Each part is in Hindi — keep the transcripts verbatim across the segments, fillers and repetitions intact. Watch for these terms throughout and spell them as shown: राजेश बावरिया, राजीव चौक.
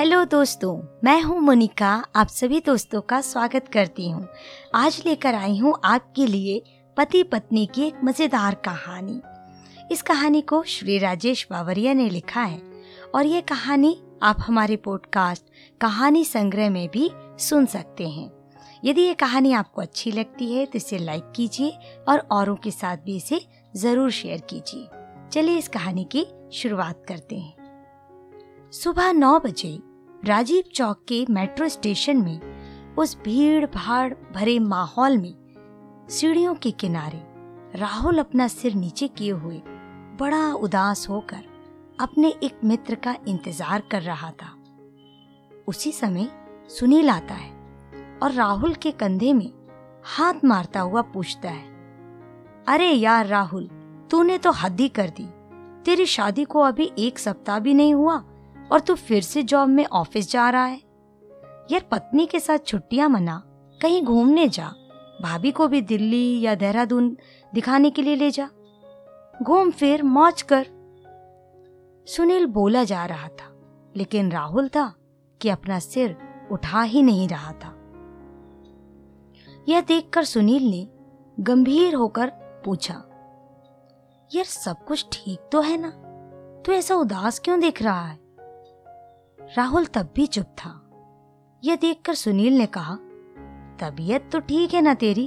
हेलो दोस्तों, मैं हूं मोनिका। आप सभी दोस्तों का स्वागत करती हूं। आज लेकर आई हूं आपके लिए पति पत्नी की एक मज़ेदार कहानी। इस कहानी को श्री राजेश बावरिया ने लिखा है और ये कहानी आप हमारे पॉडकास्ट कहानी संग्रह में भी सुन सकते हैं। यदि ये कहानी आपको अच्छी लगती है तो इसे लाइक कीजिए और औरों के साथ भी इसे ज़रूर शेयर कीजिए। चलिए इस कहानी की शुरुआत करते हैं। सुबह नौ बजे राजीव चौक के मेट्रो स्टेशन में उस भीड़ भाड़ भरे माहौल में सीढ़ियों के किनारे राहुल अपना सिर नीचे किए हुए बड़ा उदास होकर अपने एक मित्र का इंतजार कर रहा था। उसी समय सुनील आता है और राहुल के कंधे में हाथ मारता हुआ पूछता है, अरे यार राहुल, तूने तो हद ही कर दी। तेरी शादी को अभी एक सप्ताह भी नहीं हुआ और तू फिर से जॉब में ऑफिस जा रहा है। यार, पत्नी के साथ छुट्टियां मना, कहीं घूमने जा, भाभी को भी दिल्ली या देहरादून दिखाने के लिए ले जा, घूम फिर मौज कर। सुनील बोला जा रहा था लेकिन राहुल था कि अपना सिर उठा ही नहीं रहा था। यह देखकर सुनील ने गंभीर होकर पूछा, यार सब कुछ ठीक तो है ना, तू ऐसा उदास क्यों दिख रहा है? राहुल तब भी चुप था। यह देखकर सुनील ने कहा, तबीयत तो ठीक है ना तेरी,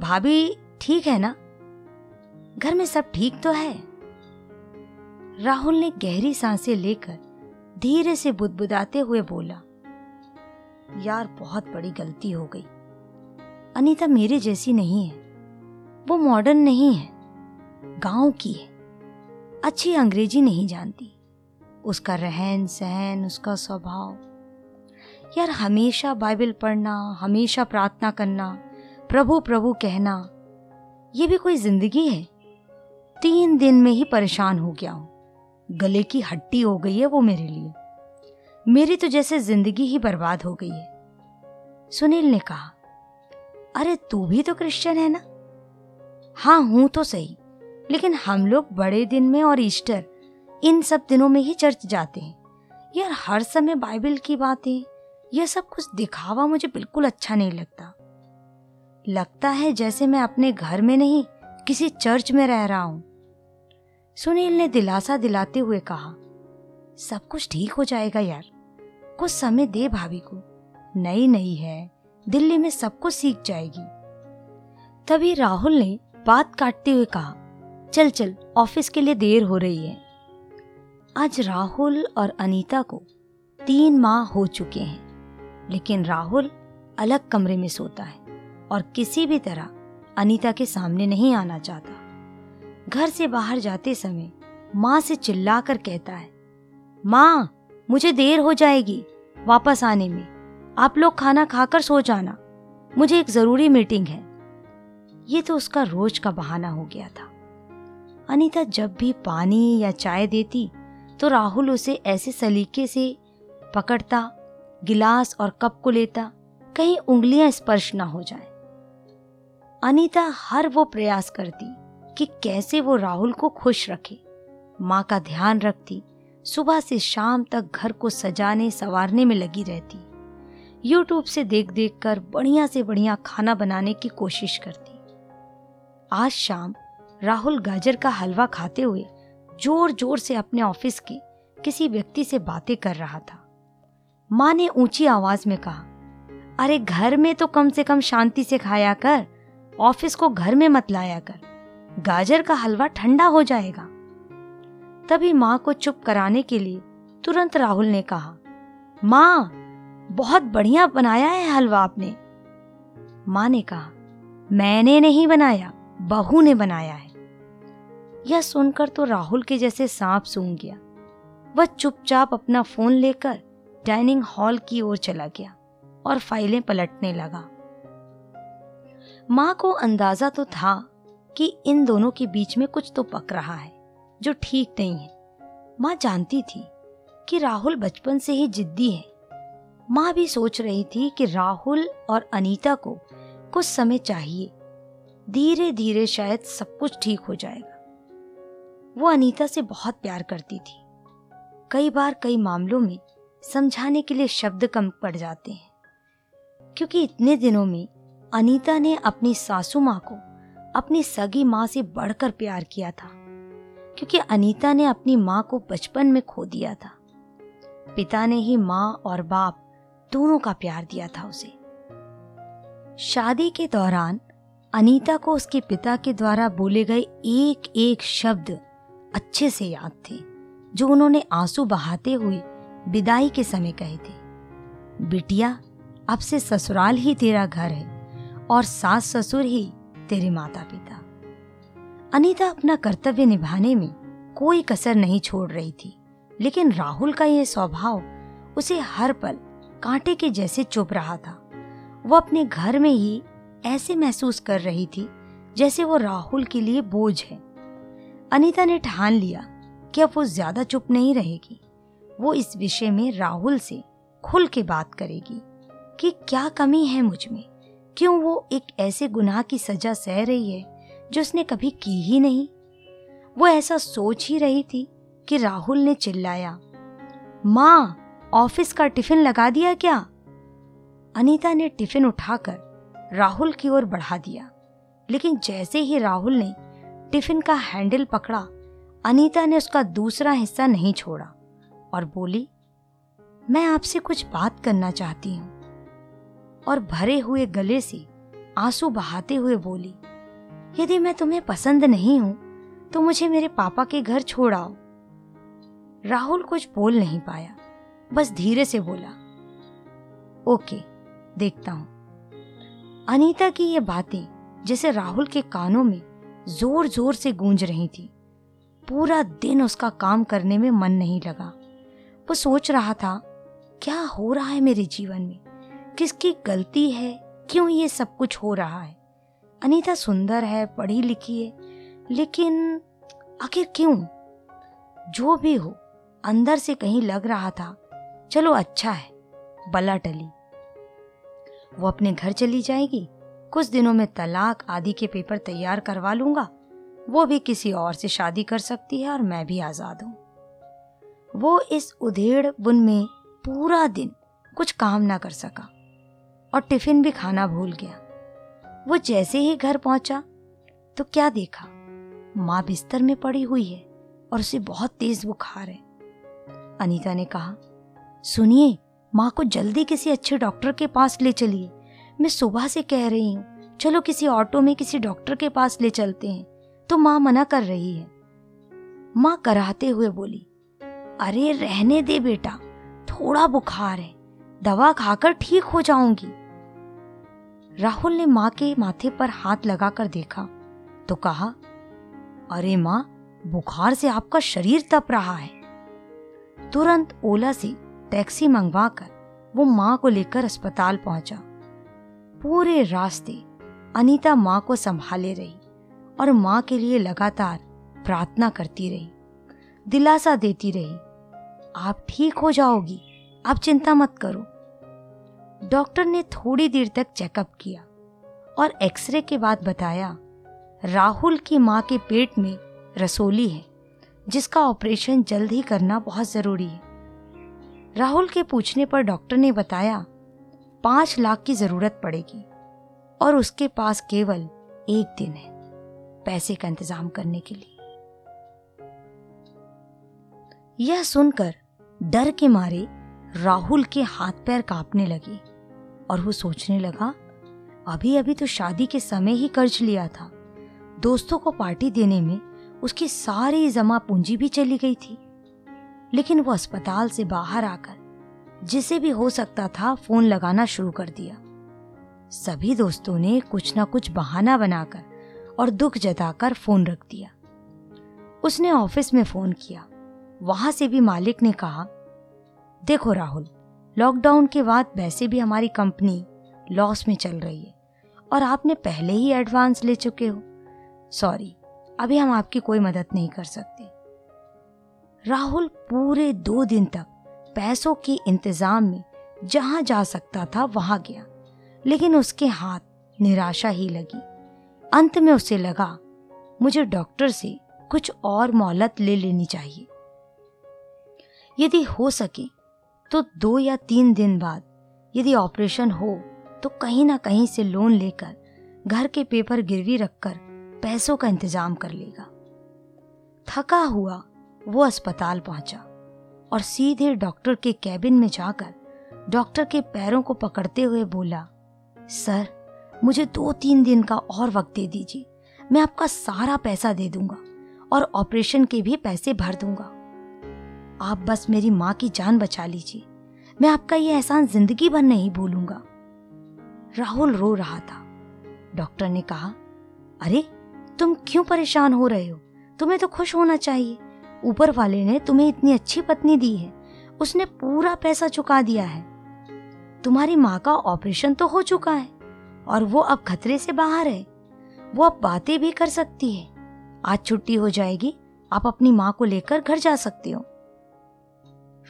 भाभी ठीक है ना, घर में सब ठीक तो है? राहुल ने गहरी सांसें लेकर धीरे से बुदबुदाते हुए बोला, यार बहुत बड़ी गलती हो गई। अनीता मेरे जैसी नहीं है, वो मॉडर्न नहीं है, गांव की है, अच्छी अंग्रेजी नहीं जानती, उसका रहन सहन, उसका स्वभाव। यार हमेशा बाइबल पढ़ना, हमेशा प्रार्थना करना, प्रभु प्रभु कहना, ये भी कोई जिंदगी है? तीन दिन में ही परेशान हो गया हूँ, गले की हड्डी हो गई है वो मेरे लिए। मेरी तो जैसे जिंदगी ही बर्बाद हो गई है। सुनील ने कहा, अरे तू भी तो क्रिश्चियन है ना? हाँ हूँ तो सही, लेकिन हम लोग बड़े दिन में और ईस्टर इन सब दिनों में ही चर्च जाते हैं। यार हर समय बाइबल की बातें, यह सब कुछ दिखावा मुझे बिल्कुल अच्छा नहीं लगता। लगता है जैसे मैं अपने घर में नहीं किसी चर्च में रह रहा हूँ। सुनील ने दिलासा दिलाते हुए कहा, सब कुछ ठीक हो जाएगा यार, कुछ समय दे भाभी को, नई नई है, दिल्ली में सब कुछ सीख जाएगी। तभी राहुल ने बात काटते हुए कहा, चल चल ऑफिस के लिए देर हो रही है। आज राहुल और अनीता को तीन माह हो चुके हैं, लेकिन राहुल अलग कमरे में सोता है और किसी भी तरह अनीता के सामने नहीं आना चाहता। घर से बाहर जाते समय माँ से चिल्लाकर कहता है, माँ मुझे देर हो जाएगी वापस आने में, आप लोग खाना खाकर सो जाना, मुझे एक ज़रूरी मीटिंग है। ये तो उसका रोज का बहाना हो गया था। अनीता जब भी पानी या चाय देती तो राहुल उसे ऐसे सलीके से पकड़ता, गिलास और कप को लेता, कहीं उंगलियां स्पर्श ना हो जाए। अनीता हर वो प्रयास करती कि कैसे वो राहुल को खुश रखे, माँ का ध्यान रखती, सुबह से शाम तक घर को सजाने संवारने में लगी रहती, यूट्यूब से देख देख कर बढ़िया से बढ़िया खाना बनाने की कोशिश करती। आज शाम राहुल गाजर का हलवा खाते हुए जोर जोर से अपने ऑफिस के किसी व्यक्ति से बातें कर रहा था। माँ ने ऊंची आवाज में कहा, अरे घर में तो कम से कम शांति से खाया कर, ऑफिस को घर में मत लाया कर, गाजर का हलवा ठंडा हो जाएगा। तभी माँ को चुप कराने के लिए तुरंत राहुल ने कहा, माँ बहुत बढ़िया बनाया है हलवा आपने। माँ ने कहा, मैंने नहीं बनाया, बहू ने बनाया है। यह सुनकर तो राहुल के जैसे सांप सूंघ गया। वह चुपचाप अपना फोन लेकर डाइनिंग हॉल की ओर चला गया और फाइलें पलटने लगा। माँ को अंदाजा तो था कि इन दोनों के बीच में कुछ तो पक रहा है जो ठीक नहीं है। माँ जानती थी कि राहुल बचपन से ही जिद्दी है। माँ भी सोच रही थी कि राहुल और अनीता को कुछ समय चाहिए, धीरे धीरे शायद सब कुछ ठीक हो जाएगा। वो अनीता से बहुत प्यार करती थी, कई बार कई मामलों में समझाने के लिए शब्द कम पड़ जाते हैं, क्योंकि इतने दिनों में अनीता ने अपनी सासू माँ को अपनी सगी माँ से बढ़कर प्यार किया था, क्योंकि अनीता ने अपनी माँ को बचपन में खो दिया था। पिता ने ही माँ और बाप दोनों का प्यार दिया था उसे। शादी के दौरान अनीता को उसके पिता के द्वारा बोले गए एक एक शब्द अच्छे से याद थे, जो उन्होंने आंसू बहाते हुए विदाई के समय कहे थे। बिटिया, अब से ससुराल ही तेरा घर है और सास ससुर ही तेरे माता पिता। अनीता अपना कर्तव्य निभाने में कोई कसर नहीं छोड़ रही थी, लेकिन राहुल का यह स्वभाव उसे हर पल कांटे के जैसे चुभ रहा था। वो अपने घर में ही ऐसे महसूस कर रही थी जैसे वो राहुल के लिए बोझ है। अनीता ने ठान लिया कि अब वो ज्यादा चुप नहीं रहेगी। वो इस विषय में राहुल से खुल के बात करेगी कि क्या कमी है मुझ में, क्यों वो एक ऐसे गुनाह की सजा सह रही है जो उसने कभी की ही नहीं। वो ऐसा सोच ही रही थी कि राहुल ने चिल्लाया, माँ, ऑफिस का टिफिन लगा दिया क्या? अनीता ने टिफिन उठाकर राहुल की ओर बढ़ा दिया, लेकिन जैसे ही राहुल ने टिफिन का हैंडल पकड़ा, अनीता ने उसका दूसरा हिस्सा नहीं छोड़ा और बोली, मैं आपसे कुछ बात करना चाहती हूँ, और भरे हुए गले से आंसू बहाते हुए बोली, यदि मैं तुम्हें पसंद नहीं हूँ तो मुझे मेरे पापा के घर छोड़ आओ। राहुल कुछ बोल नहीं पाया, बस धीरे से बोला, ओके, देखता हूँ। अनीता की ये बातें जैसे राहुल के कानों में जोर जोर से गूंज रही थी। पूरा दिन उसका काम करने में मन नहीं लगा। वो सोच रहा था, क्या हो रहा है मेरे जीवन में, किसकी गलती है, क्यों ये सब कुछ हो रहा है। अनीता सुंदर है, पढ़ी लिखी है, लेकिन आखिर क्यों? जो भी हो, अंदर से कहीं लग रहा था, चलो अच्छा है, बला टली। वो अपने घर चली जाएगी, कुछ दिनों में तलाक आदि के पेपर तैयार करवा लूंगा, वो भी किसी और से शादी कर सकती है और मैं भी आज़ाद हूँ। वो इस उधेड़ बुन में पूरा दिन कुछ काम ना कर सका और टिफिन भी खाना भूल गया। वो जैसे ही घर पहुंचा तो क्या देखा, माँ बिस्तर में पड़ी हुई है और उसे बहुत तेज बुखार है। अनीता ने कहा, सुनिए, माँ को जल्दी किसी अच्छे डॉक्टर के पास ले चलिए, मैं सुबह से कह रही हूँ, चलो किसी ऑटो में किसी डॉक्टर के पास ले चलते हैं, तो माँ मना कर रही है। माँ कराहते हुए बोली, अरे रहने दे बेटा, थोड़ा बुखार है, दवा खाकर ठीक हो जाऊंगी। राहुल ने माँ के माथे पर हाथ लगाकर देखा तो कहा, अरे माँ, बुखार से आपका शरीर तप रहा है। तुरंत ओला से टैक्सी मंगवाकर वो माँ को लेकर अस्पताल पहुंचा। पूरे रास्ते अनीता माँ को संभाले रही और माँ के लिए लगातार प्रार्थना करती रही, दिलासा देती रही, आप ठीक हो जाओगी, आप चिंता मत करो। डॉक्टर ने थोड़ी देर तक चेकअप किया और एक्सरे के बाद बताया, राहुल की माँ के पेट में रसोली है, जिसका ऑपरेशन जल्द ही करना बहुत ज़रूरी है। राहुल के पूछने पर डॉक्टर ने बताया, पाँच लाख की ज़रूरत पड़ेगी और उसके पास केवल एक दिन है पैसे का इंतजाम करने के लिए। यह सुनकर डर के मारे राहुल के हाथ पैर कांपने लगे और वो सोचने लगा, अभी अभी तो शादी के समय ही कर्ज लिया था, दोस्तों को पार्टी देने में उसकी सारी जमा पूंजी भी चली गई थी। लेकिन वो अस्पताल से बाहर आकर जिसे भी हो सकता था फोन लगाना शुरू कर दिया। सभी दोस्तों ने कुछ ना कुछ बहाना बनाकर और दुख जताकर फोन रख दिया। उसने ऑफिस में फोन किया, वहां से भी मालिक ने कहा, देखो राहुल, लॉकडाउन के बाद वैसे भी हमारी कंपनी लॉस में चल रही है और आपने पहले ही एडवांस ले चुके हो, सॉरी, अभी हम आपकी कोई मदद नहीं कर सकते। राहुल पूरे दो दिन तक पैसों के इंतजाम में जहां जा सकता था वहां गया, लेकिन उसके हाथ निराशा ही लगी। अंत में उसे लगा, मुझे डॉक्टर से कुछ और मोहलत ले लेनी चाहिए, यदि हो सके तो दो या तीन दिन बाद यदि ऑपरेशन हो तो कहीं ना कहीं से लोन लेकर घर के पेपर गिरवी रखकर पैसों का इंतजाम कर लेगा। थका हुआ वो अस्पताल पहुंचा और सीधे डॉक्टर के कैबिन में जाकर डॉक्टर के पैरों को पकड़ते हुए बोला, सर मुझे दो तीन दिन का और वक्त दे दीजिए, मैं आपका सारा पैसा दे दूंगा और ऑपरेशन के भी पैसे भर दूंगा। आप बस मेरी माँ की जान बचा लीजिए, मैं आपका ये एहसान जिंदगी भर नहीं भूलूंगा। राहुल रो रहा था। डॉक्टर ने कहा, अरे तुम क्यों परेशान हो रहे हो, तुम्हें तो खुश होना चाहिए। ऊपर वाले ने तुम्हें इतनी अच्छी पत्नी दी है, उसने पूरा पैसा चुका दिया है। तुम्हारी माँ का ऑपरेशन तो हो चुका है और वो अब खतरे से बाहर है, वो अब बातें भी कर सकती है। आज छुट्टी हो जाएगी, आप अपनी माँ को लेकर घर जा सकते हो।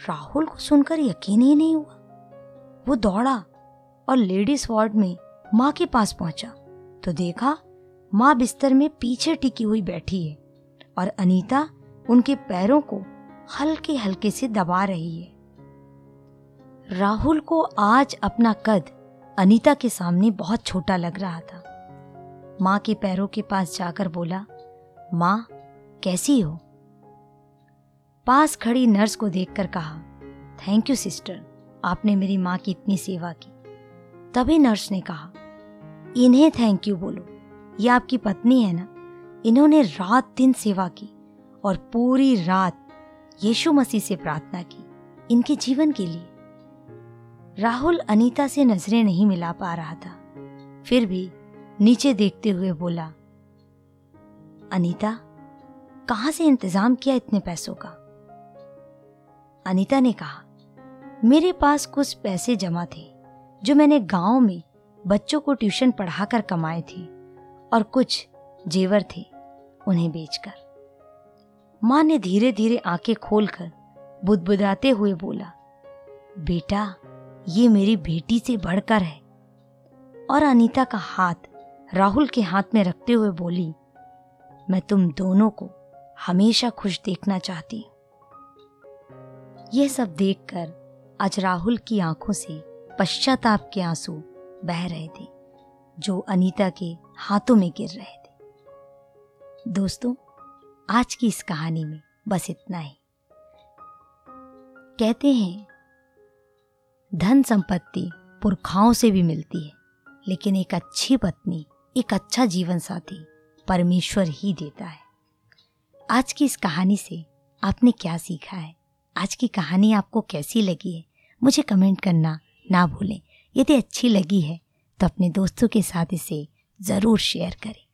राहुल को सुनकर यकीन ही नहीं हुआ। वो दौड़ा और लेडीज वार्ड में माँ के पास पहुंचा तो देखा माँ बिस्तर में पीछे टिकी हुई बैठी है और अनीता उनके पैरों को हल्के हल्के से दबा रही है। राहुल को आज अपना कद अनीता के सामने बहुत छोटा लग रहा था। माँ के पैरों के पास जाकर बोला, माँ कैसी हो? पास खड़ी नर्स को देखकर कहा, थैंक यू सिस्टर, आपने मेरी माँ की इतनी सेवा की। तभी नर्स ने कहा, इन्हें थैंक यू बोलो, ये आपकी पत्नी है ना, इन्होंने रात दिन सेवा की और पूरी रात यीशु मसीह से प्रार्थना की इनके जीवन के लिए। राहुल अनीता से नजरें नहीं मिला पा रहा था, फिर भी नीचे देखते हुए बोला, अनीता कहाँ से इंतजाम किया इतने पैसों का? अनीता ने कहा, मेरे पास कुछ पैसे जमा थे जो मैंने गांव में बच्चों को ट्यूशन पढ़ाकर कमाए थे और कुछ जेवर थे उन्हें बेचकर। माँ ने धीरे धीरे आंखें खोलकर बुदबुदाते हुए बोला, बेटा ये मेरी बेटी से बढ़कर है। और अनीता का हाथ राहुल के हाथ में रखते हुए बोली, मैं तुम दोनों को हमेशा खुश देखना चाहती हूं। यह सब देखकर आज राहुल की आंखों से पश्चाताप के आंसू बह रहे थे जो अनीता के हाथों में गिर रहे थे। दोस्तों, आज की इस कहानी में बस इतना ही। कहते हैं धन संपत्ति पुरखाओं से भी मिलती है, लेकिन एक अच्छी पत्नी, एक अच्छा जीवन साथी परमेश्वर ही देता है। आज की इस कहानी से आपने क्या सीखा है? आज की कहानी आपको कैसी लगी है? मुझे कमेंट करना ना भूलें। यदि अच्छी लगी है तो अपने दोस्तों के साथ इसे ज़रूर शेयर करें।